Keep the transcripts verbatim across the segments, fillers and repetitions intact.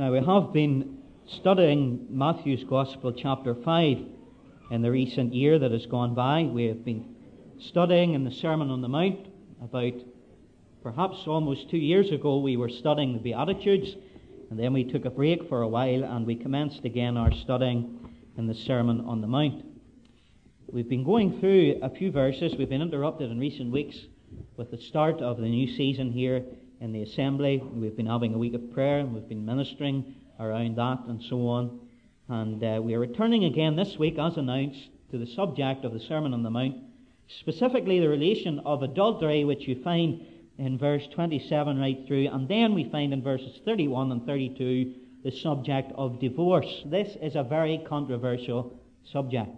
Now, we have been studying Matthew's Gospel, chapter five, in the recent year that has gone by. We have been studying in the Sermon on the Mount. About perhaps almost two years ago, we were studying the Beatitudes, and then we took a break for a while, and we commenced again our studying in the Sermon on the Mount. We've been going through a few verses. We've been interrupted in recent weeks with the start of the new season here in the assembly. We've been having a week of prayer, and we've been ministering around that and so on. And uh, we are returning again this week, as announced, to the subject of the Sermon on the Mount, specifically the relation of adultery, which you find in verse twenty-seven right through, and then we find in verses thirty-one and thirty-two the subject of divorce. This is a very controversial subject.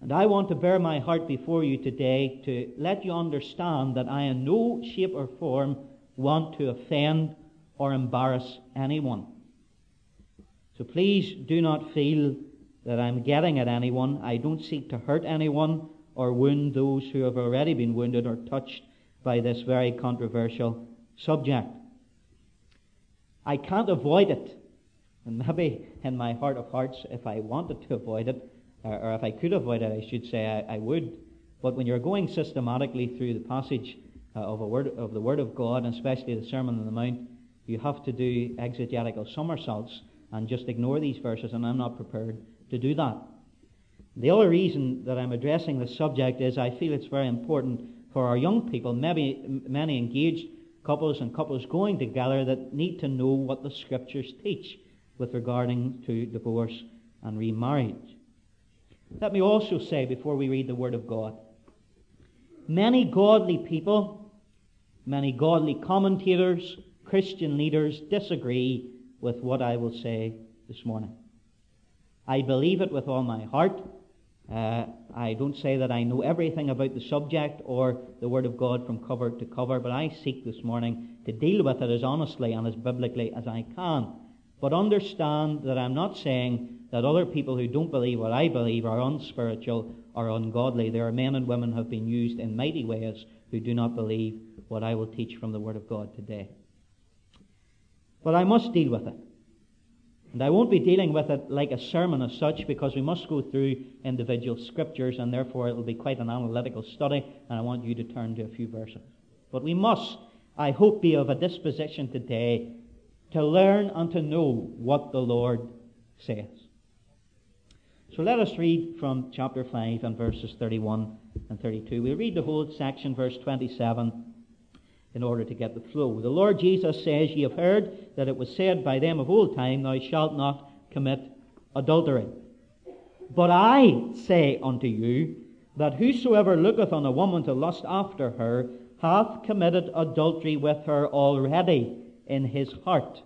And I want to bear my heart before you today to let you understand that I in no shape or form want to offend or embarrass anyone. So please do not feel that I'm getting at anyone. I don't seek to hurt anyone or wound those who have already been wounded or touched by this very controversial subject. I can't avoid it, and maybe in my heart of hearts, if I wanted to avoid it, or if I could avoid it, I should say I, I would. But when you're going systematically through the passage of, a word, of the Word of God, and especially the Sermon on the Mount, you have to do exegetical somersaults and just ignore these verses, and I'm not prepared to do that. The other reason that I'm addressing this subject is I feel it's very important for our young people, maybe many engaged couples and couples going together that need to know what the Scriptures teach with regarding to divorce and remarriage. Let me also say, before we read the Word of God, many godly people, many godly commentators, Christian leaders disagree with what I will say this morning. I believe it with all my heart. Uh, I don't say that I know everything about the subject or the Word of God from cover to cover, but I seek this morning to deal with it as honestly and as biblically as I can. But understand that I'm not saying that other people who don't believe what I believe are unspiritual or ungodly. There are men and women who have been used in mighty ways who do not believe what I will teach from the Word of God today. But I must deal with it. And I won't be dealing with it like a sermon as such, because we must go through individual scriptures, and therefore it will be quite an analytical study, and I want you to turn to a few verses. But we must, I hope, be of a disposition today to learn and to know what the Lord says. So let us read from chapter five and verses thirty-one and thirty-two. We'll read the whole section, verse twenty-seven, in order to get the flow. The Lord Jesus says, "Ye have heard that it was said by them of old time, Thou shalt not commit adultery. But I say unto you, that whosoever looketh on a woman to lust after her, hath committed adultery with her already in his heart.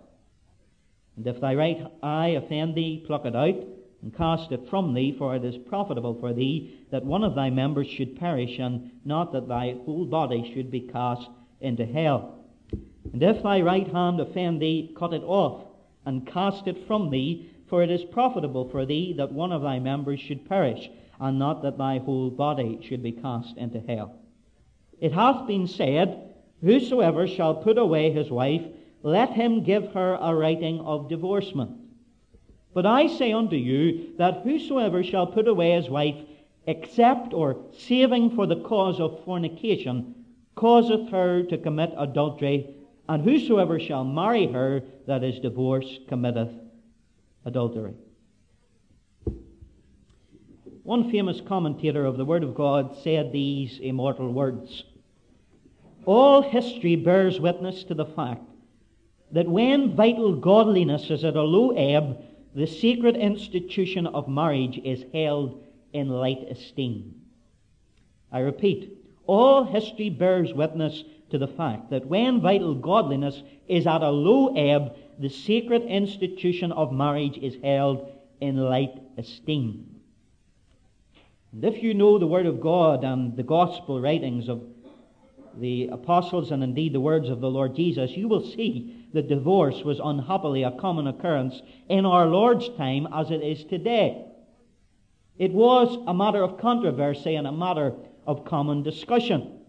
And if thy right eye offend thee, pluck it out, and cast it from thee, for it is profitable for thee that one of thy members should perish, and not that thy whole body should be cast into hell. And if thy right hand offend thee, cut it off, and cast it from thee, for it is profitable for thee that one of thy members should perish, and not that thy whole body should be cast into hell. It hath been said, Whosoever shall put away his wife, let him give her a writing of divorcement. But I say unto you, that whosoever shall put away his wife, except or saving for the cause of fornication, causeth her to commit adultery, and whosoever shall marry her that is divorced committeth adultery." One famous commentator of the Word of God said these immortal words: "All history bears witness to the fact that when vital godliness is at a low ebb, the sacred institution of marriage is held in light esteem." I repeat, all history bears witness to the fact that when vital godliness is at a low ebb, the sacred institution of marriage is held in light esteem. And if you know the Word of God and the gospel writings of the apostles, and indeed the words of the Lord Jesus, you will see that divorce was unhappily a common occurrence in our Lord's time as it is today. It was a matter of controversy and a matter of common discussion.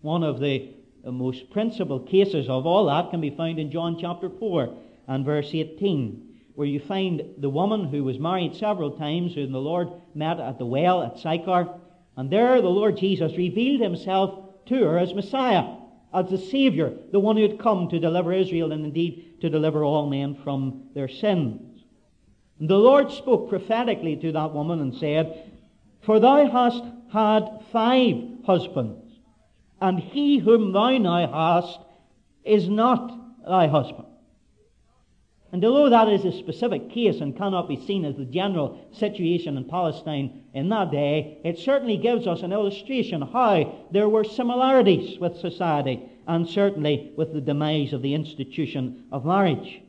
One of the most principal cases of all that can be found in John chapter four, and verse eighteen, where you find the woman who was married several times, whom the Lord met at the well at Sychar, and there the Lord Jesus revealed himself to her as Messiah, as the Saviour, the one who had come to deliver Israel and indeed to deliver all men from their sins. And the Lord spoke prophetically to that woman and said, "For thou hast had five husbands, and he whom thou now hast is not thy husband." And although that is a specific case and cannot be seen as the general situation in Palestine in that day, it certainly gives us an illustration how there were similarities with society and certainly with the demise of the institution of marriage.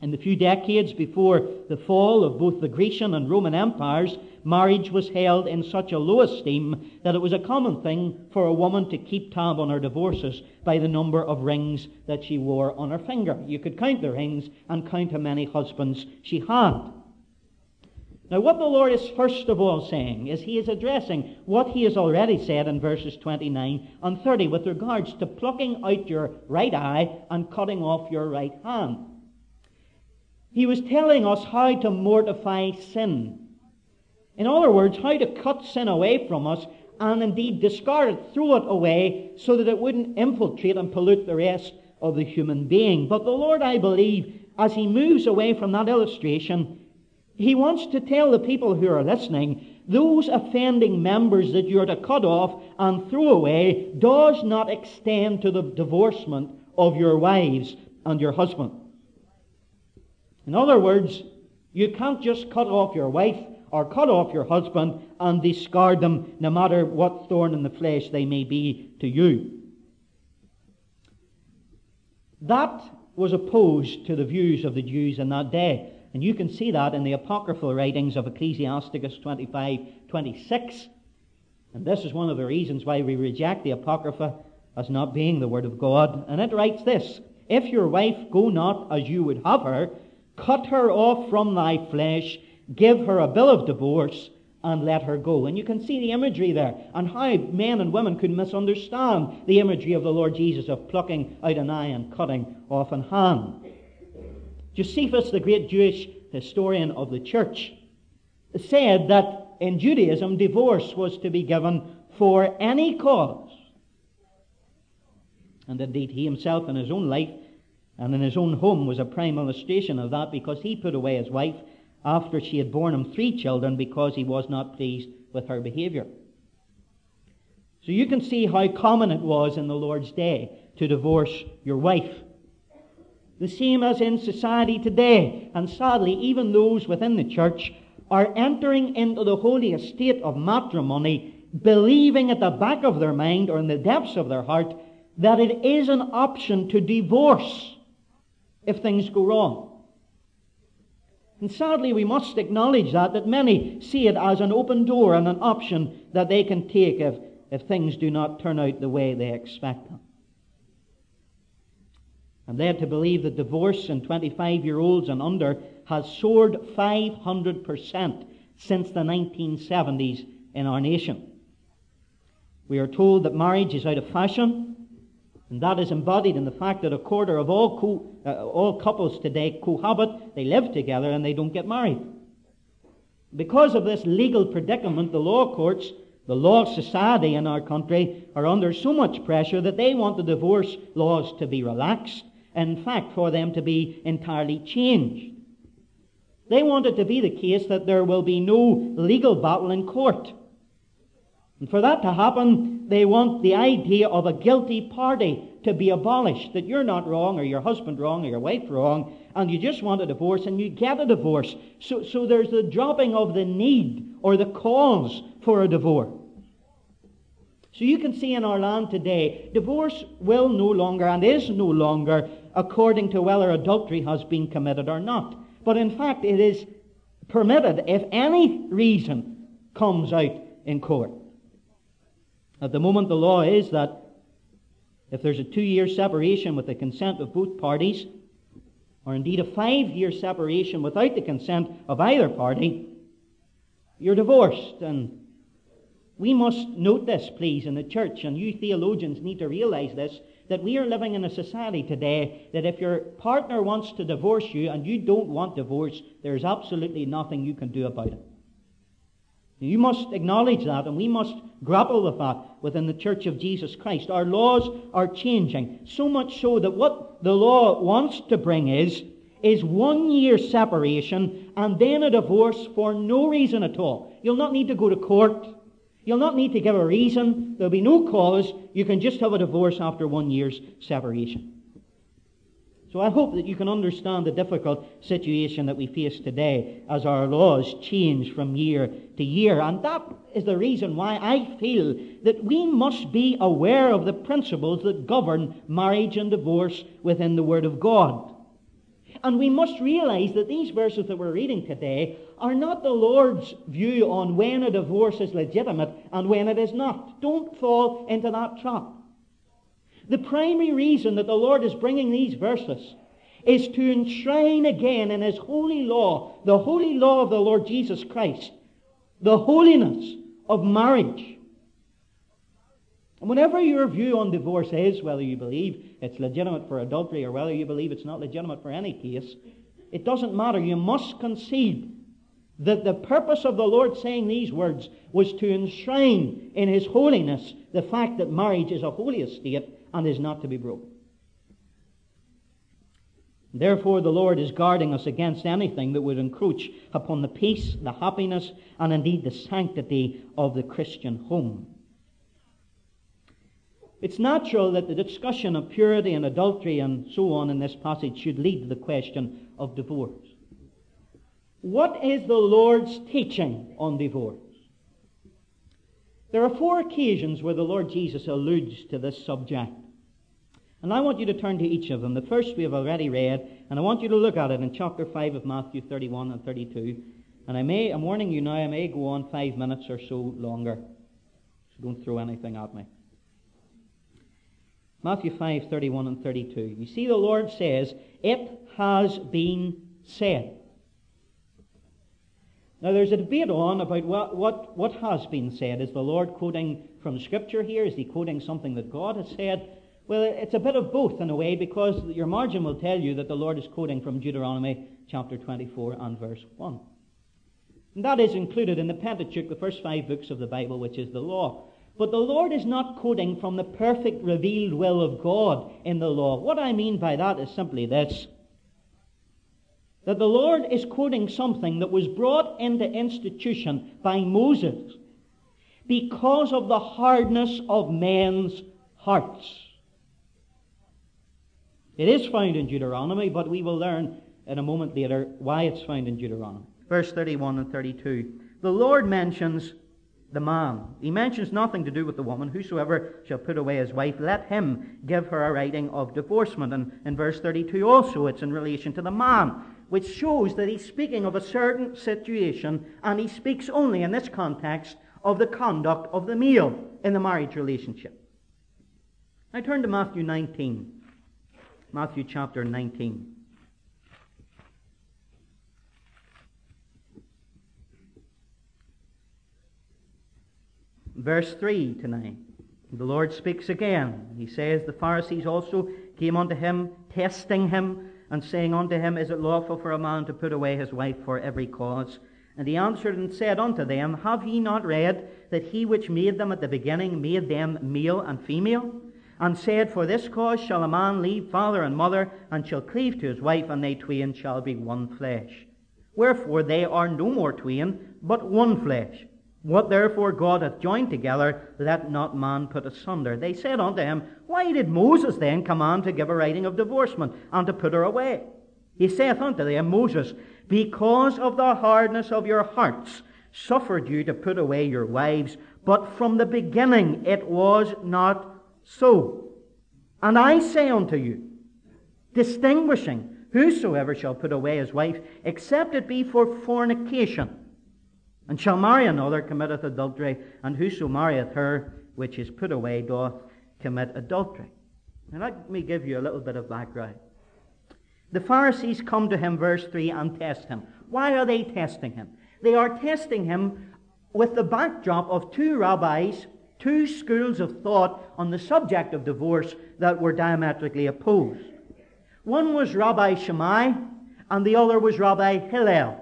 In the few decades before the fall of both the Grecian and Roman empires, marriage was held in such a low esteem that it was a common thing for a woman to keep tab on her divorces by the number of rings that she wore on her finger. You could count the rings and count how many husbands she had. Now, what the Lord is first of all saying is he is addressing what he has already said in verses twenty-nine and thirty with regards to plucking out your right eye and cutting off your right hand. He was telling us how to mortify sin. In other words, how to cut sin away from us and indeed discard it, throw it away, so that it wouldn't infiltrate and pollute the rest of the human being. But the Lord, I believe, as he moves away from that illustration, he wants to tell the people who are listening, those offending members that you're to cut off and throw away does not extend to the divorcement of your wives and your husband. In other words, you can't just cut off your wife or cut off your husband and discard them, no matter what thorn in the flesh they may be to you. That was opposed to the views of the Jews in that day. And you can see that in the apocryphal writings of Ecclesiasticus twenty-five twenty-six. And this is one of the reasons why we reject the Apocrypha as not being the Word of God. And it writes this, "If your wife go not as you would have her, cut her off from thy flesh, give her a bill of divorce, and let her go." And you can see the imagery there, and how men and women could misunderstand the imagery of the Lord Jesus of plucking out an eye and cutting off an hand. Josephus, the great Jewish historian of the church, said that in Judaism, divorce was to be given for any cause. And indeed, he himself in his own life and in his own home was a prime illustration of that, because he put away his wife after she had borne him three children because he was not pleased with her behavior. So you can see how common it was in the Lord's day to divorce your wife. The same as in society today, and sadly even those within the church are entering into the holy estate of matrimony, believing at the back of their mind or in the depths of their heart that it is an option to divorce if things go wrong. And sadly, we must acknowledge that, that many see it as an open door and an option that they can take if, if things do not turn out the way they expect them. I'm led to believe that divorce in twenty-five-year-olds and under has soared five hundred percent since the nineteen seventies in our nation. We are told that marriage is out of fashion, and that is embodied in the fact that a quarter of all co- uh, all couples today cohabit, they live together, and they don't get married. Because of this legal predicament, the law courts, the law society in our country, are under so much pressure that they want the divorce laws to be relaxed, in fact, for them to be entirely changed. They want it to be the case that there will be no legal battle in court. And for that to happen, they want the idea of a guilty party to be abolished, that you're not wrong, or your husband wrong, or your wife wrong, and you just want a divorce, and you get a divorce. So, so there's the dropping of the need or the cause for a divorce. So you can see in our land today, divorce will no longer and is no longer according to whether adultery has been committed or not. But in fact, it is permitted if any reason comes out in court. At the moment, the law is that if there's a two-year separation with the consent of both parties, or indeed a five-year separation without the consent of either party, you're divorced. And we must note this, please, in the church, and you theologians need to realize this, that we are living in a society today that if your partner wants to divorce you and you don't want divorce, there's absolutely nothing you can do about it. You must acknowledge that, and we must grapple with that within the Church of Jesus Christ. Our laws are changing, so much so that what the law wants to bring is, is one year separation and then a divorce for no reason at all. You'll not need to go to court. You'll not need to give a reason. There'll be no cause. You can just have a divorce after one year's separation. So I hope that you can understand the difficult situation that we face today as our laws change from year to year. And that is the reason why I feel that we must be aware of the principles that govern marriage and divorce within the Word of God. And we must realize that these verses that we're reading today are not the Lord's view on when a divorce is legitimate and when it is not. Don't fall into that trap. The primary reason that the Lord is bringing these verses is to enshrine again in His holy law, the holy law of the Lord Jesus Christ, the holiness of marriage. And whatever your view on divorce is, whether you believe it's legitimate for adultery or whether you believe it's not legitimate for any case, it doesn't matter. You must concede that the purpose of the Lord saying these words was to enshrine in His holiness the fact that marriage is a holy estate and is not to be broken. Therefore, the Lord is guarding us against anything that would encroach upon the peace, the happiness, and indeed the sanctity of the Christian home. It's natural that the discussion of purity and adultery and so on in this passage should lead to the question of divorce. What is the Lord's teaching on divorce? There are four occasions where the Lord Jesus alludes to this subject. And I want you to turn to each of them. The first we have already read, and I want you to look at it in chapter five of Matthew thirty-one and thirty-two. And I may, I'm warning you now, I may go on five minutes or so longer. So don't throw anything at me. Matthew five, thirty-one and thirty-two. You see, the Lord says, "It has been said." Now, there's a debate on about what, what, what has been said. Is the Lord quoting from Scripture here? Is He quoting something that God has said? Well, it's a bit of both in a way, because your margin will tell you that the Lord is quoting from Deuteronomy chapter twenty-four and verse one. And that is included in the Pentateuch, the first five books of the Bible, which is the law. But the Lord is not quoting from the perfect revealed will of God in the law. What I mean by that is simply this: that the Lord is quoting something that was brought into institution by Moses because of the hardness of men's hearts. It is found in Deuteronomy, but we will learn in a moment later why it's found in Deuteronomy. Verse thirty-one and thirty-two. The Lord mentions the man. He mentions nothing to do with the woman. Whosoever shall put away his wife, let him give her a writing of divorcement. And in verse thirty-two also, it's in relation to the man, which shows that he's speaking of a certain situation, and he speaks only in this context of the conduct of the male in the marriage relationship. Now turn to Matthew nineteen. Matthew chapter nineteen. Verse three to nine. The Lord speaks again. He says, "The Pharisees also came unto him, testing him, and saying unto him, Is it lawful for a man to put away his wife for every cause? And he answered and said unto them, Have ye not read that he which made them at the beginning made them male and female? And said, For this cause shall a man leave father and mother, and shall cleave to his wife, and they twain shall be one flesh. Wherefore they are no more twain, but one flesh. What therefore God hath joined together, let not man put asunder." They said unto him, "Why did Moses then command to give a writing of divorcement, and to put her away?" He saith unto them, "Moses, because of the hardness of your hearts, suffered you to put away your wives, but from the beginning it was not so. And I say unto you, distinguishing, whosoever shall put away his wife, except it be for fornication, and shall marry another, committeth adultery, and whoso marrieth her which is put away doth commit adultery." Now let me give you a little bit of background. The Pharisees come to him, verse three, and test him. Why are they testing him? They are testing him with the backdrop of two rabbis, two schools of thought on the subject of divorce that were diametrically opposed. One was Rabbi Shammai, and the other was Rabbi Hillel.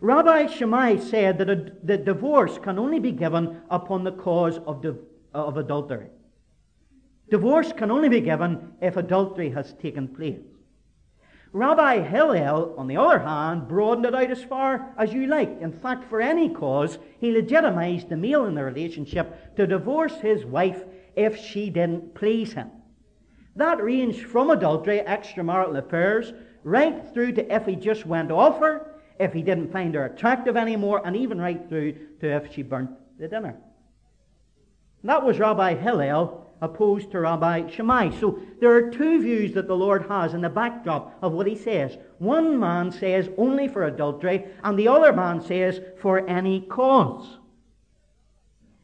Rabbi Shammai said that a, that divorce can only be given upon the cause of, div, of adultery. Divorce can only be given if adultery has taken place. Rabbi Hillel, on the other hand, broadened it out as far as you like. In fact, for any cause, he legitimized the male in the relationship to divorce his wife if she didn't please him. That ranged from adultery, extramarital affairs, right through to if he just went off her, if he didn't find her attractive anymore, and even right through to if she burnt the dinner. And that was Rabbi Hillel opposed to Rabbi Shammai. So there are two views that the Lord has in the backdrop of what he says. One man says only for adultery, and the other man says for any cause.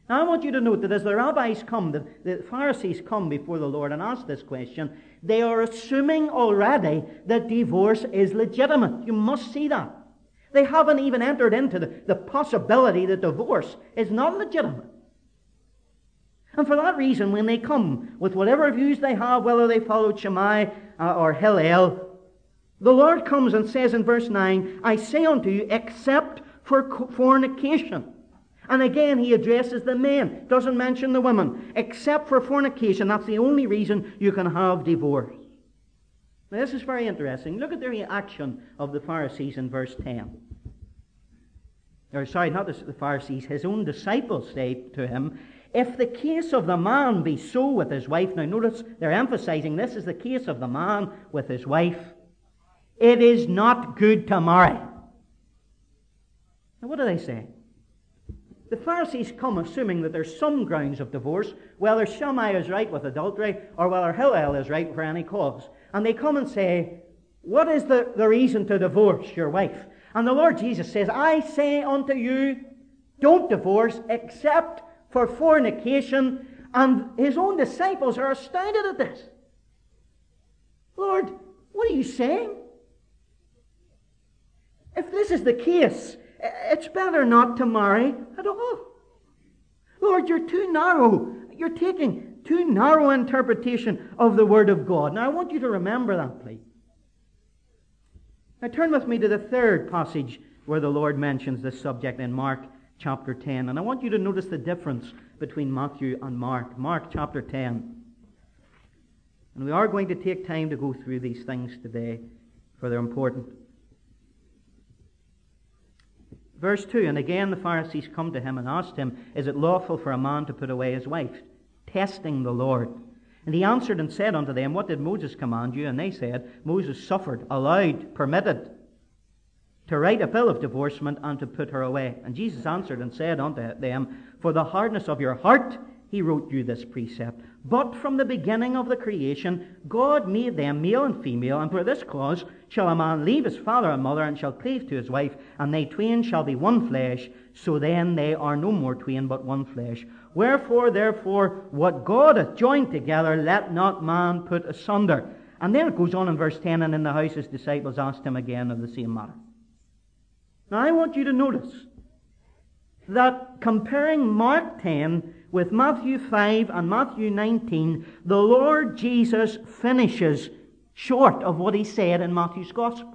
Now I want you to note that as the rabbis come, the, the Pharisees come before the Lord and ask this question, they are assuming already that divorce is legitimate. You must see that. They haven't even entered into the, the possibility that divorce is not legitimate. And for that reason, when they come with whatever views they have, whether they followed Shammai uh, or Hillel, the Lord comes and says in verse nine, I say unto you, except for fornication. And again, he addresses the men, doesn't mention the women. Except for fornication, that's the only reason you can have divorce. Now, this is very interesting. Look at the reaction of the Pharisees in verse ten. Or, sorry, not the Pharisees, his own disciples say to him, if the case of the man be so with his wife, now notice they're emphasizing this is the case of the man with his wife, it is not good to marry. Now what do they say? The Pharisees come assuming that there's some grounds of divorce, whether Shammai is right with adultery or whether Hillel is right for any cause. And they come and say, what is the, the reason to divorce your wife? And the Lord Jesus says, I say unto you, don't divorce except for fornication, and his own disciples are astounded at this. Lord, what are you saying? If this is the case, it's better not to marry at all. Lord, you're too narrow. You're taking too narrow interpretation of the Word of God. Now, I want you to remember that, please. Now, turn with me to the third passage where the Lord mentions this subject in Mark chapter ten. And I want you to notice the difference between Matthew and Mark. Mark chapter ten. And we are going to take time to go through these things today, for they're important. Verse two, and again the Pharisees come to him and asked him, is it lawful for a man to put away his wife? Testing the Lord. And he answered and said unto them, what did Moses command you? And they said, Moses suffered, allowed, permitted, to write a bill of divorcement, and to put her away. And Jesus answered and said unto them, for the hardness of your heart he wrote you this precept. But from the beginning of the creation, God made them male and female, and for this cause shall a man leave his father and mother, and shall cleave to his wife, and they twain shall be one flesh. So then they are no more twain, but one flesh. Wherefore, therefore, what God hath joined together, let not man put asunder. And then it goes on in verse ten, and in the house his disciples asked him again of the same matter. Now I want you to notice that comparing Mark ten with Matthew five and Matthew nineteen, the Lord Jesus finishes short of what he said in Matthew's Gospel.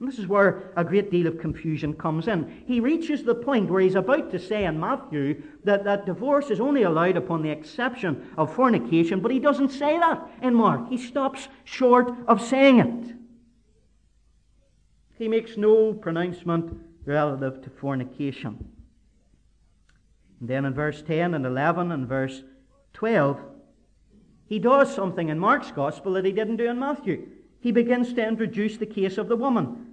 And this is where a great deal of confusion comes in. He reaches the point where he's about to say in Matthew that, that divorce is only allowed upon the exception of fornication, but he doesn't say that in Mark. He stops short of saying it. He makes no pronouncement relative to fornication. And then in verse ten and eleven and verse twelve, he does something in Mark's Gospel that he didn't do in Matthew. He begins to introduce the case of the woman.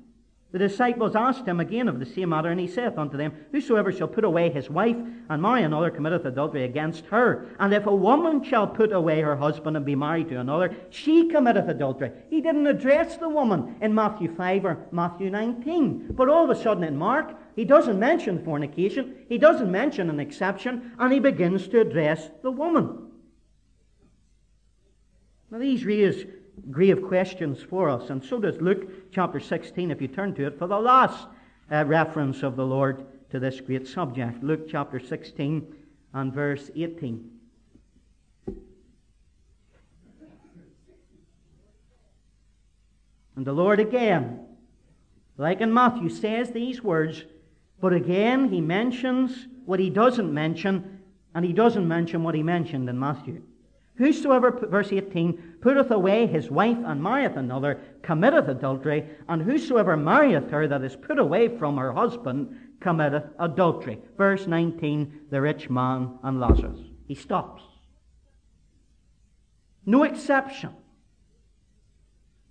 The disciples asked him again of the same matter, and he saith unto them, whosoever shall put away his wife, and marry another, committeth adultery against her. And if a woman shall put away her husband and be married to another, she committeth adultery. He didn't address the woman in Matthew five or Matthew nineteen. But all of a sudden in Mark, he doesn't mention fornication, he doesn't mention an exception, and he begins to address the woman. Now these raise grave questions for us, and so does Luke chapter sixteen, if you turn to it, for the last uh, reference of the Lord to this great subject. Luke chapter sixteen and verse eighteen. And the Lord again, like in Matthew, says these words, but again he mentions what he doesn't mention, and he doesn't mention what he mentioned in Matthew. Whosoever, verse eighteen, putteth away his wife and marrieth another, committeth adultery, and whosoever marrieth her that is put away from her husband, committeth adultery. Verse nineteen, the rich man and Lazarus. He stops. No exception.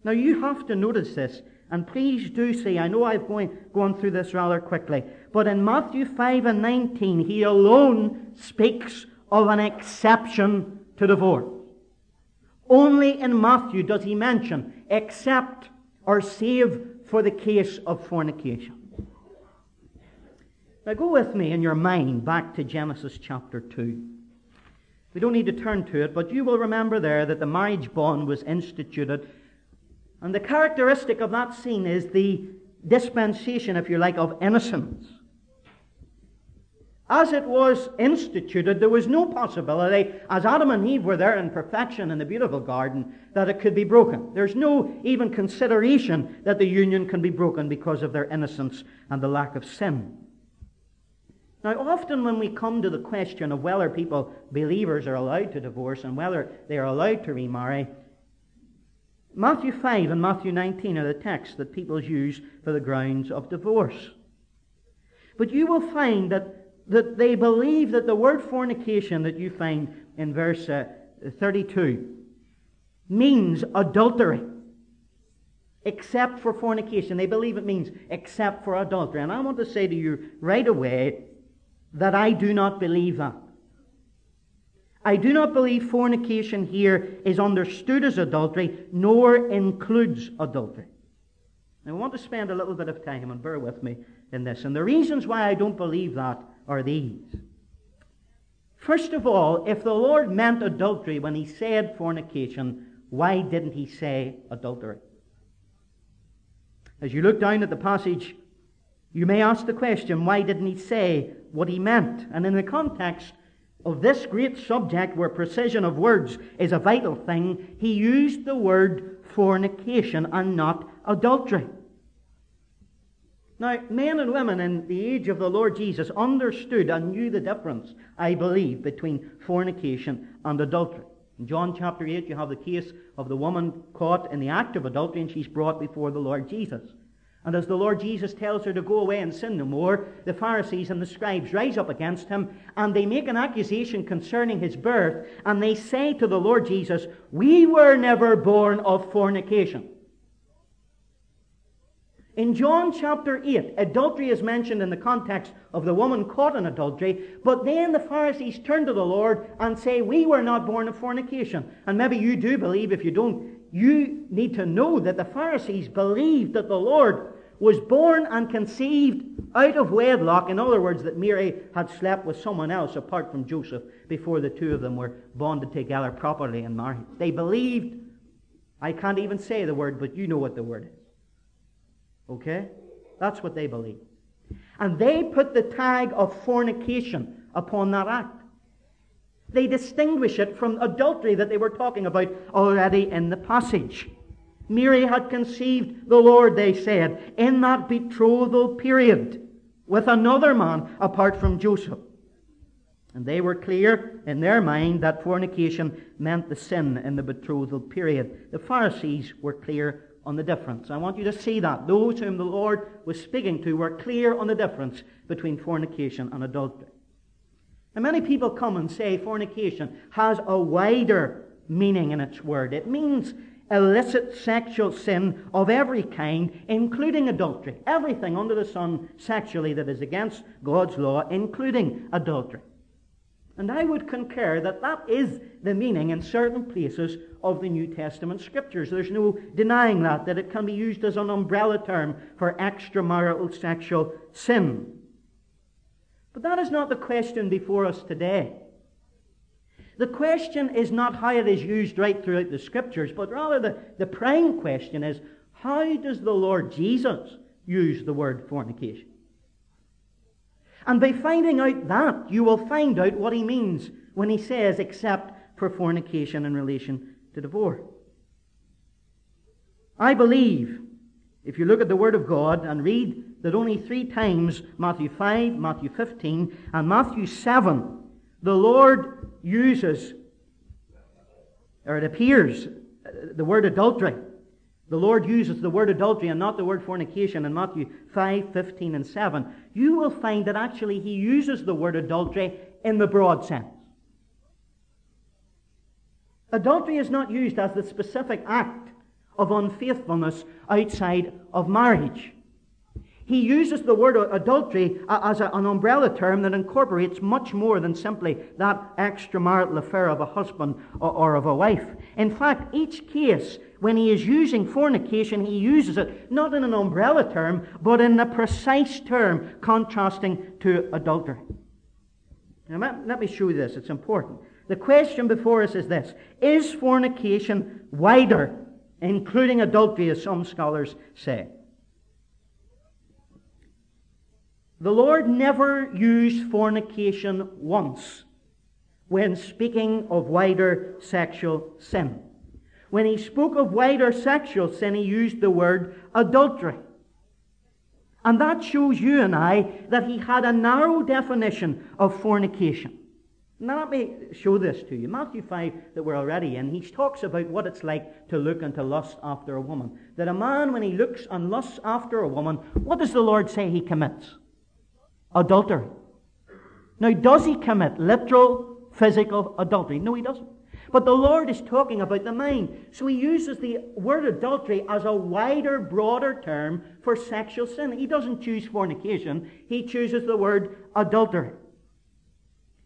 Now you have to notice this, and please do see, I know I've going, gone through this rather quickly, but in Matthew five and nineteen, he alone speaks of an exception to divorce. Only in Matthew does he mention, except or save for the case of fornication. Now go with me in your mind back to Genesis chapter two. We don't need to turn to it, but you will remember there that the marriage bond was instituted. And the characteristic of that scene is the dispensation, if you like, of innocence. As it was instituted, there was no possibility, as Adam and Eve were there in perfection in the beautiful garden, that it could be broken. There's no even consideration that the union can be broken because of their innocence and the lack of sin. Now, often when we come to the question of whether people, believers, are allowed to divorce and whether they are allowed to remarry, Matthew five and Matthew nineteen are the texts that people use for the grounds of divorce. But you will find that, that they believe that the word fornication that you find in verse uh, thirty-two means adultery, except for fornication. They believe it means except for adultery. And I want to say to you right away that I do not believe that. I do not believe fornication here is understood as adultery, nor includes adultery. Now, I want to spend a little bit of time, and bear with me in this. And the reasons why I don't believe that are these. First of all, if the Lord meant adultery when he said fornication, why didn't he say adultery? As you look down at the passage, you may ask the question, why didn't he say what he meant? And in the context of this great subject where precision of words is a vital thing, he used the word fornication and not adultery. Now, men and women in the age of the Lord Jesus understood and knew the difference, I believe, between fornication and adultery. In John chapter eight, you have the case of the woman caught in the act of adultery, and she's brought before the Lord Jesus. And as the Lord Jesus tells her to go away and sin no more, the Pharisees and the scribes rise up against him, and they make an accusation concerning his birth, and they say to the Lord Jesus, we were never born of fornication. In John chapter eight, adultery is mentioned in the context of the woman caught in adultery, but then the Pharisees turn to the Lord and say, we were not born of fornication. And maybe you do believe, if you don't, you need to know that the Pharisees believed that the Lord was born and conceived out of wedlock. In other words, that Mary had slept with someone else apart from Joseph before the two of them were bonded together properly in marriage. They believed, I can't even say the word, but you know what the word is. Okay? That's what they believed. And they put the tag of fornication upon that act. They distinguish it from adultery that they were talking about already in the passage. Mary had conceived the Lord, they said, in that betrothal period with another man apart from Joseph. And they were clear in their mind that fornication meant the sin in the betrothal period. The Pharisees were clear on the difference. I want you to see that. Those whom the Lord was speaking to were clear on the difference between fornication and adultery. And many people come and say fornication has a wider meaning in its word. It means illicit sexual sin of every kind, including adultery. Everything under the sun sexually that is against God's law, including adultery. And I would concur that that is the meaning in certain places of the New Testament scriptures. There's no denying that, that it can be used as an umbrella term for extramarital sexual sin. But that is not the question before us today. The question is not how it is used right throughout the scriptures, but rather the, the prime question is, how does the Lord Jesus use the word fornication? And by finding out that, you will find out what he means when he says, except for fornication in relation to divorce. I believe, if you look at the Word of God and read that only three times, Matthew five, Matthew fifteen, and Matthew seven, the Lord uses, or it appears, the word adultery. The Lord uses the word adultery and not the word fornication in Matthew five, fifteen, and seven. You will find that actually he uses the word adultery in the broad sense. Adultery is not used as the specific act of unfaithfulness outside of marriage. He uses the word adultery as an umbrella term that incorporates much more than simply that extramarital affair of a husband or of a wife. In fact, each case, when he is using fornication, he uses it not in an umbrella term, but in a precise term contrasting to adultery. Now, let me show you this. It's important. The question before us is this. Is fornication wider, including adultery, as some scholars say? The Lord never used fornication once when speaking of wider sexual sin. When he spoke of wider sexual sin, he used the word adultery. And that shows you and I that he had a narrow definition of fornication. Now let me show this to you. Matthew five, that we're already in, he talks about what it's like to look and to lust after a woman. That a man, when he looks and lusts after a woman, what does the Lord say he commits? Adultery. Now, does he commit literal, physical adultery? No, he doesn't. But the Lord is talking about the mind. So he uses the word adultery as a wider, broader term for sexual sin. He doesn't choose fornication. He chooses the word adultery.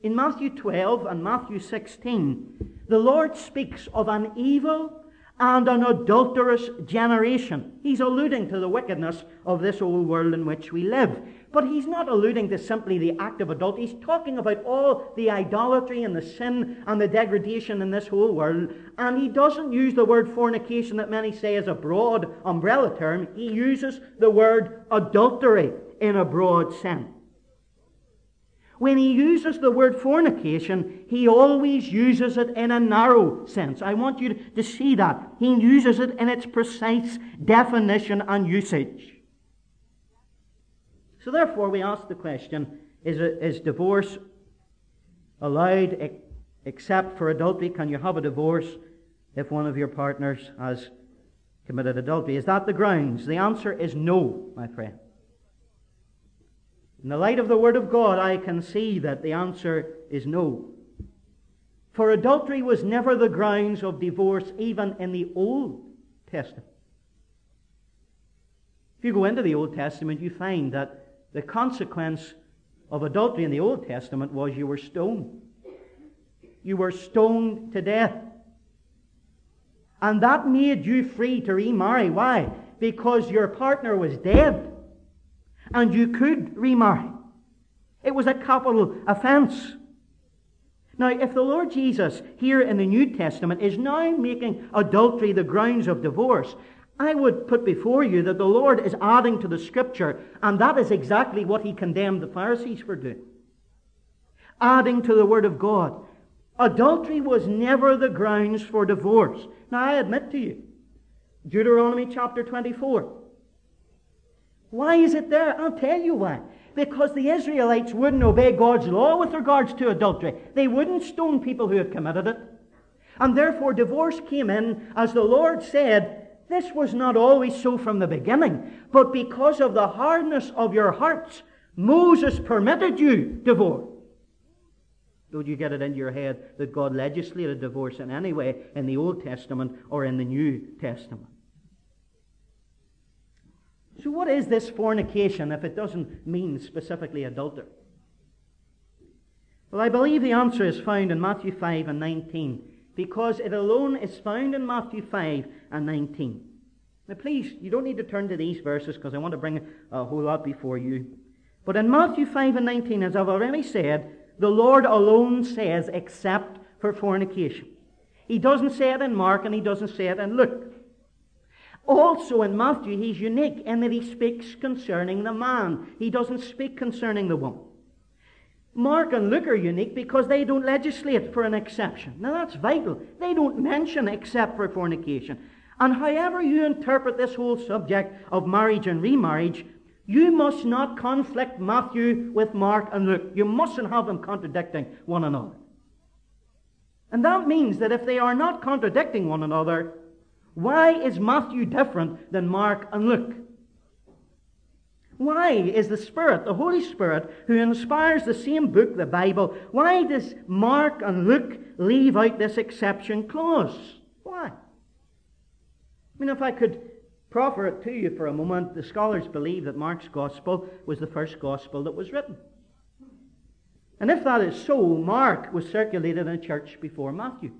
In Matthew twelve and Matthew sixteen, the Lord speaks of an evil and an adulterous generation. He's alluding to the wickedness of this old world in which we live. But he's not alluding to simply the act of adultery. He's talking about all the idolatry and the sin and the degradation in this whole world. And he doesn't use the word fornication that many say is a broad umbrella term. He uses the word adultery in a broad sense. When he uses the word fornication, he always uses it in a narrow sense. I want you to see that. He uses it in its precise definition and usage. So therefore we ask the question, is, is divorce allowed except for adultery? Can you have a divorce if one of your partners has committed adultery? Is that the grounds? The answer is no, my friend. In the light of the Word of God, I can see that the answer is no. For adultery was never the grounds of divorce, even in the Old Testament. If you go into the Old Testament, you find that the consequence of adultery in the Old Testament was you were stoned. You were stoned to death. And that made you free to remarry. Why? Because your partner was dead and you could remarry. It was a capital offense. Now, if the Lord Jesus here in the New Testament is now making adultery the grounds of divorce, I would put before you that the Lord is adding to the Scripture, and that is exactly what he condemned the Pharisees for doing. Adding to the Word of God. Adultery was never the grounds for divorce. Now I admit to you, Deuteronomy chapter twenty-four. Why is it there? I'll tell you why. Because the Israelites wouldn't obey God's law with regards to adultery. They wouldn't stone people who had committed it. And therefore divorce came in, as the Lord said, this was not always so from the beginning, but because of the hardness of your hearts, Moses permitted you divorce. Don't you get it into your head that God legislated divorce in any way in the Old Testament or in the New Testament? So what is this fornication if it doesn't mean specifically adultery? Well, I believe the answer is found in Matthew five and nineteen. Because it alone is found in Matthew five and nineteen. Now please, you don't need to turn to these verses because I want to bring a whole lot before you. But in Matthew five and nineteen, as I've already said, the Lord alone says, except for fornication. He doesn't say it in Mark and he doesn't say it in Luke. Also in Matthew, he's unique in that he speaks concerning the man. He doesn't speak concerning the woman. Mark and Luke are unique because they don't legislate for an exception. Now that's vital. They don't mention except for fornication. And however you interpret this whole subject of marriage and remarriage, you must not conflict Matthew with Mark and Luke. You mustn't have them contradicting one another. And that means that if they are not contradicting one another, why is Matthew different than Mark and Luke? Why is the Spirit, the Holy Spirit, who inspires the same book, the Bible, why does Mark and Luke leave out this exception clause? Why? I mean, if I could proffer it to you for a moment, the scholars believe that Mark's Gospel was the first Gospel that was written. And if that is so, Mark was circulated in the church before Matthew.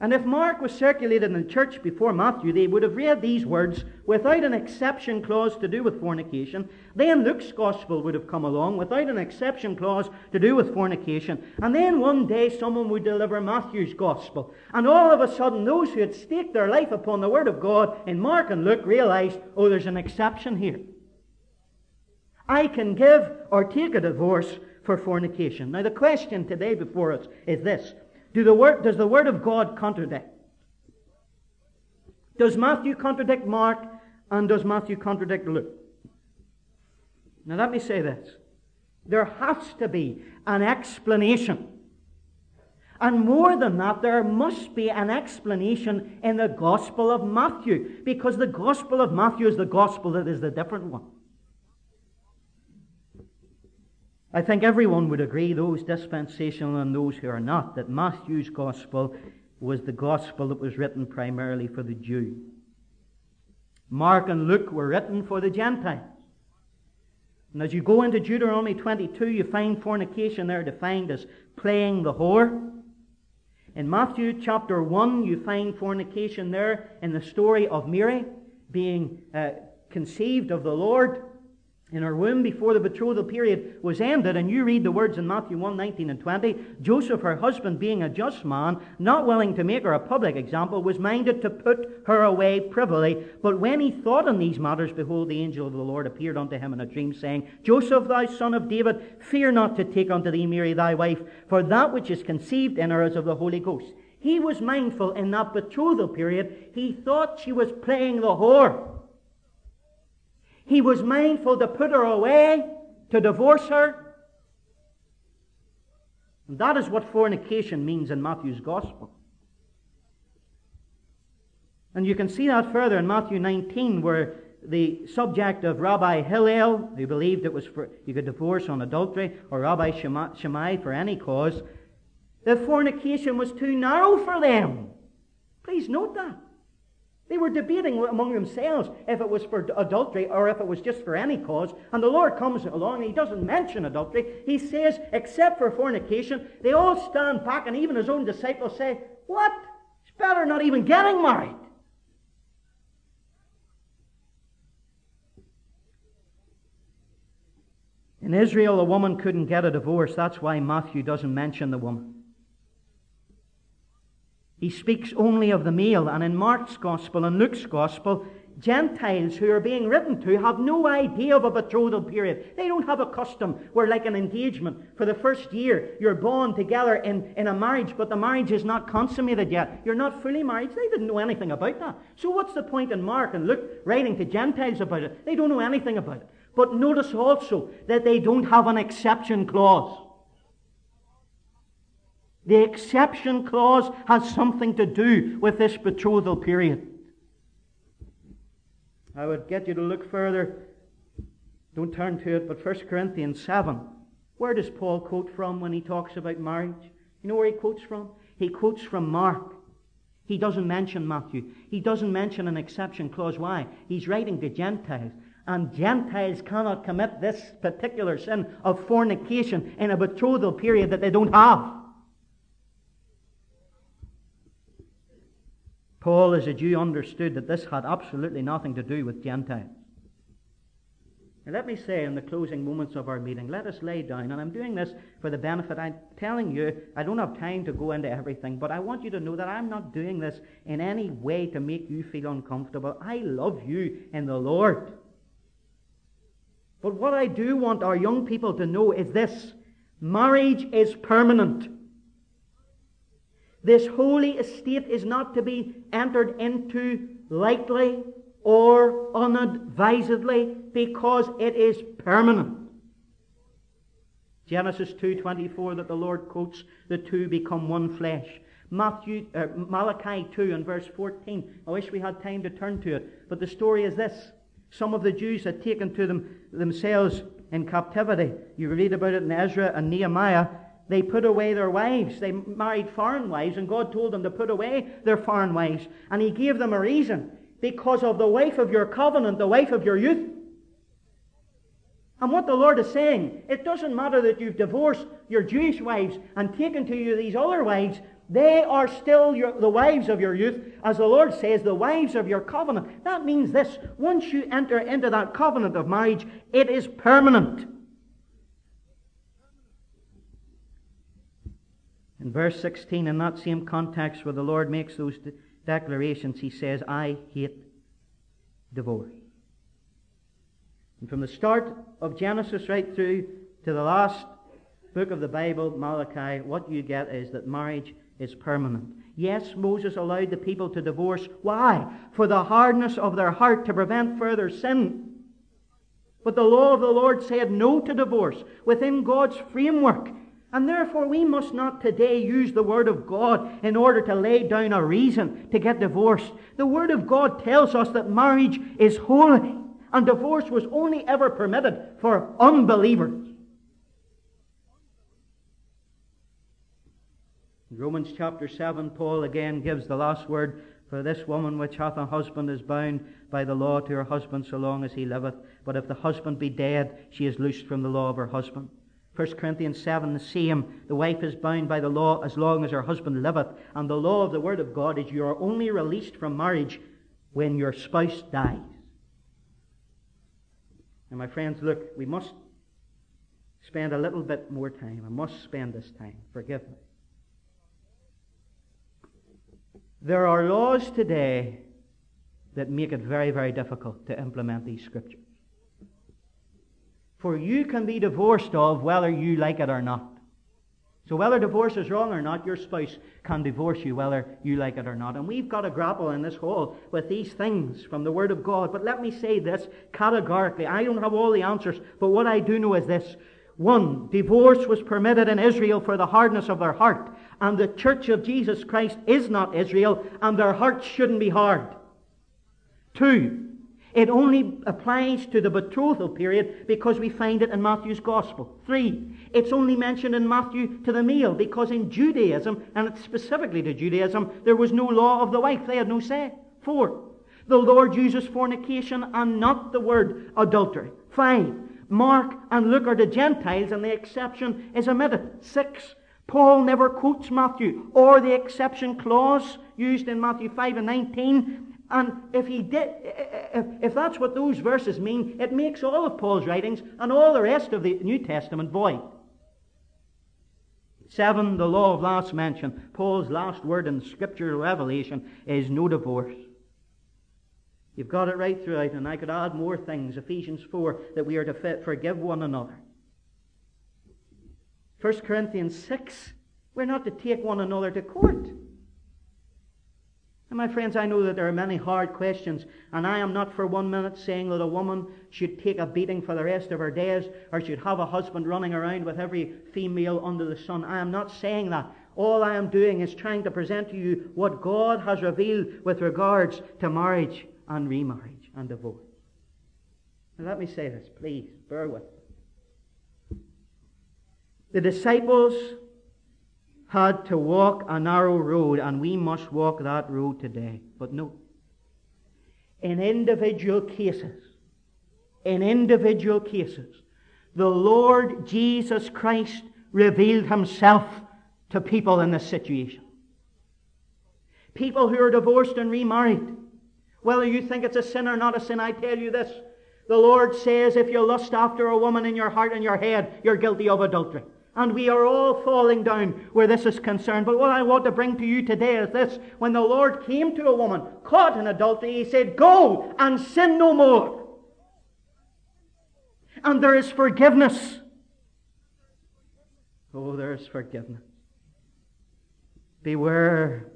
And if Mark was circulated in the church before Matthew, they would have read these words without an exception clause to do with fornication. Then Luke's Gospel would have come along without an exception clause to do with fornication. And then one day someone would deliver Matthew's Gospel. And all of a sudden those who had staked their life upon the Word of God in Mark and Luke realized, oh, there's an exception here. I can give or take a divorce for fornication. Now the question today before us is this. Do the word, does the Word of God contradict? Does Matthew contradict Mark, and does Matthew contradict Luke? Now let me say this. There has to be an explanation. And more than that, there must be an explanation in the Gospel of Matthew, because the Gospel of Matthew is the Gospel that is the different one. I think everyone would agree, those dispensational and those who are not, that Matthew's Gospel was the Gospel that was written primarily for the Jew. Mark and Luke were written for the Gentiles. And as you go into Deuteronomy twenty-two, you find fornication there defined as playing the whore. In Matthew chapter one, you find fornication there in the story of Mary being uh, conceived of the Lord in her womb before the betrothal period was ended, and you read the words in Matthew one, nineteen and twenty, Joseph, her husband, being a just man, not willing to make her a public example, was minded to put her away privily. But when he thought on these matters, behold, the angel of the Lord appeared unto him in a dream, saying, Joseph, thou son of David, fear not to take unto thee Mary thy wife, for that which is conceived in her is of the Holy Ghost. He was mindful in that betrothal period, he thought she was playing the whore. He was mindful to put her away, to divorce her. And that is what fornication means in Matthew's Gospel. And you can see that further in Matthew nineteen, where the subject of Rabbi Hillel, who believed it was for, you could divorce on adultery, or Rabbi Shammai for any cause, that fornication was too narrow for them. Please note that. They were debating among themselves if it was for adultery or if it was just for any cause. And the Lord comes along and he doesn't mention adultery. He says, except for fornication, they all stand back, and even his own disciples say, what? It's better not even getting married. In Israel, a woman couldn't get a divorce. That's why Matthew doesn't mention the woman. He speaks only of the male, and in Mark's Gospel and Luke's Gospel, Gentiles who are being written to have no idea of a betrothal period. They don't have a custom where, like an engagement, for the first year you're bound together in, in a marriage, but the marriage is not consummated yet. You're not fully married. They didn't know anything about that. So what's the point in Mark and Luke writing to Gentiles about it? They don't know anything about it. But notice also that they don't have an exception clause. The exception clause has something to do with this betrothal period. I would get you to look further. Don't turn to it, but First Corinthians seven. Where does Paul quote from when he talks about marriage? You know where he quotes from? He quotes from Mark. He doesn't mention Matthew. He doesn't mention an exception clause. Why? He's writing to Gentiles. And Gentiles cannot commit this particular sin of fornication in a betrothal period that they don't have. Paul, as a Jew, understood that this had absolutely nothing to do with Gentiles. Now, let me say in the closing moments of our meeting, let us lay down, and I'm doing this for the benefit, I'm telling you, I don't have time to go into everything, but I want you to know that I'm not doing this in any way to make you feel uncomfortable. I love you in the Lord. But what I do want our young people to know is this: marriage is permanent. This holy estate is not to be entered into lightly or unadvisedly, because it is permanent. Genesis two twenty-four, that the Lord quotes, the two become one flesh. Matthew, uh, Malachi two and verse fourteen. I wish we had time to turn to it. But the story is this. Some of the Jews had taken to them themselves in captivity. You read about it in Ezra and Nehemiah. They put away their wives. They married foreign wives, and God told them to put away their foreign wives. And he gave them a reason. Because of the wife of your covenant, the wife of your youth. And what the Lord is saying, it doesn't matter that you've divorced your Jewish wives and taken to you these other wives. They are still your, the wives of your youth. As the Lord says, the wives of your covenant. That means this: once you enter into that covenant of marriage, it is permanent. In verse sixteen, in that same context where the Lord makes those de- declarations, he says, I hate divorce. And from the start of Genesis right through to the last book of the Bible, Malachi, what you get is that marriage is permanent. Yes, Moses allowed the people to divorce. Why? For the hardness of their heart, to prevent further sin. But the law of the Lord said no to divorce within God's framework. And therefore we must not today use the Word of God in order to lay down a reason to get divorced. The Word of God tells us that marriage is holy. And divorce was only ever permitted for unbelievers. In Romans chapter seven, Paul again gives the last word. For this woman which hath a husband is bound by the law to her husband so long as he liveth. But if the husband be dead, she is loosed from the law of her husband. First Corinthians seven, the same. The wife is bound by the law as long as her husband liveth. And the law of the Word of God is you are only released from marriage when your spouse dies. And my friends, look, we must spend a little bit more time. I must spend this time. Forgive me. There are laws today that make it very, very difficult to implement these scriptures. For you can be divorced of whether you like it or not. So whether divorce is wrong or not, your spouse can divorce you whether you like it or not. And we've got to grapple in this hall with these things from the Word of God. But let me say this categorically. I don't have all the answers, but what I do know is this. One, divorce was permitted in Israel for the hardness of their heart. And the Church of Jesus Christ is not Israel, and their hearts shouldn't be hard. Two, it only applies to the betrothal period because we find it in Matthew's Gospel. Three, it's only mentioned in Matthew to the male because in Judaism, and it's specifically to Judaism, there was no law of the wife. They had no say. Four, the Lord uses fornication and not the word adultery. Five, Mark and Luke are the Gentiles and the exception is omitted. Six, Paul never quotes Matthew or the exception clause used in Matthew five and nineteen. And if he did, if, if that's what those verses mean, it makes all of Paul's writings and all the rest of the New Testament void. Seven, the law of last mention. Paul's last word in the scripture Revelation is no divorce. You've got it right throughout, and I could add more things. Ephesians four, that we are to fit, forgive one another. First Corinthians six, we're not to take one another to court. My friends, I know that there are many hard questions, and I am not for one minute saying that a woman should take a beating for the rest of her days or should have a husband running around with every female under the sun. I am not saying that. All I am doing is trying to present to you what God has revealed with regards to marriage and remarriage and divorce. Now let me say this, please, bear with me. The disciples had to walk a narrow road, and we must walk that road today. But no. In individual cases, in individual cases, the Lord Jesus Christ revealed himself to people in this situation. People who are divorced and remarried. Whether you think it's a sin or not a sin, I tell you this. The Lord says, if you lust after a woman in your heart and your head, you're guilty of adultery. And we are all falling down where this is concerned. But what I want to bring to you today is this. When the Lord came to a woman caught in adultery, he said, go and sin no more. and there is forgiveness. Oh, there is forgiveness. Beware.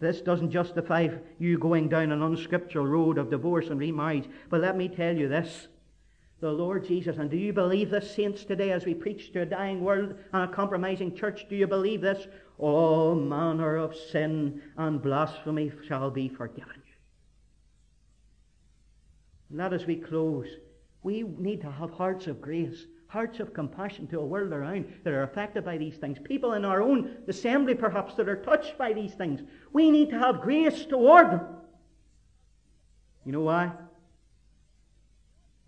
This doesn't justify you going down an unscriptural road of divorce and remarriage. But let me tell you this. The Lord Jesus, and do you believe this, saints, today as we preach to a dying world and a compromising church, do you believe this? All manner of sin and blasphemy shall be forgiven you. And that as we close, we need to have hearts of grace, hearts of compassion to a world around that are affected by these things. People in our own assembly, perhaps, that are touched by these things. We need to have grace toward them. You know why?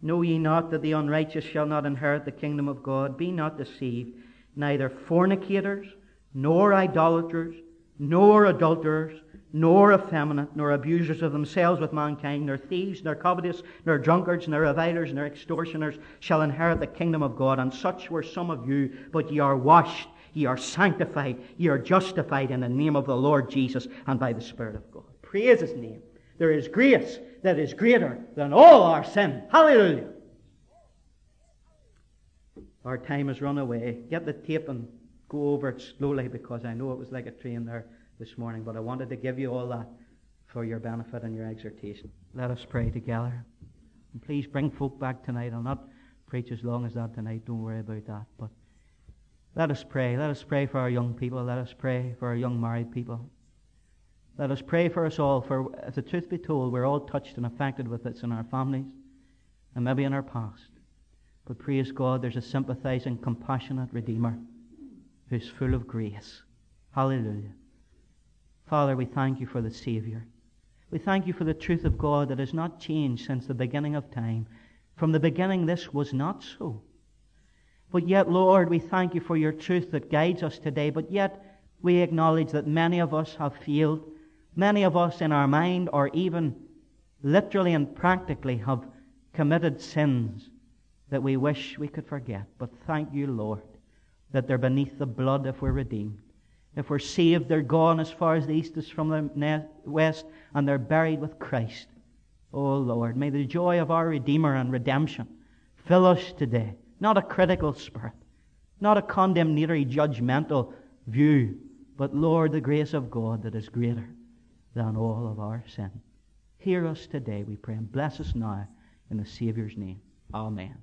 Know ye not that the unrighteous shall not inherit the kingdom of God? Be not deceived. Neither fornicators, nor idolaters, nor adulterers, nor effeminate, nor abusers of themselves with mankind, nor thieves, nor covetous, nor drunkards, nor revilers, nor extortioners shall inherit the kingdom of God. And such were some of you, but ye are washed, ye are sanctified, ye are justified in the name of the Lord Jesus and by the Spirit of God. Praise His name. There is grace that is greater than all our sin. Hallelujah. Our time has run away. Get the tape and go over it slowly, because I know it was like a train there this morning, but I wanted to give you all that for your benefit and your exhortation. Let us pray together. And please bring folk back tonight. I'll not preach as long as that tonight. Don't worry about that. But let us pray. Let us pray for our young people. Let us pray for our young married people. Let us pray for us all, for if the truth be told, we're all touched and affected with this in our families and maybe in our past. But praise God, there's a sympathizing, compassionate Redeemer who's full of grace. Hallelujah. Father, we thank you for the Savior. We thank you for the truth of God that has not changed since the beginning of time. From the beginning, this was not so. But yet, Lord, we thank you for your truth that guides us today. But yet, we acknowledge that many of us have failed. Many of us in our mind, or even literally and practically, have committed sins that we wish we could forget. But thank you, Lord, that they're beneath the blood if we're redeemed. If we're saved, they're gone as far as the east is from the west, and they're buried with Christ. Oh, Lord, may the joy of our Redeemer and redemption fill us today. Not a critical spirit, not a condemnatory, judgmental view, but, Lord, the grace of God that is greater than all of our sin. Hear us today, we pray, and bless us now in the Saviour's name. Amen.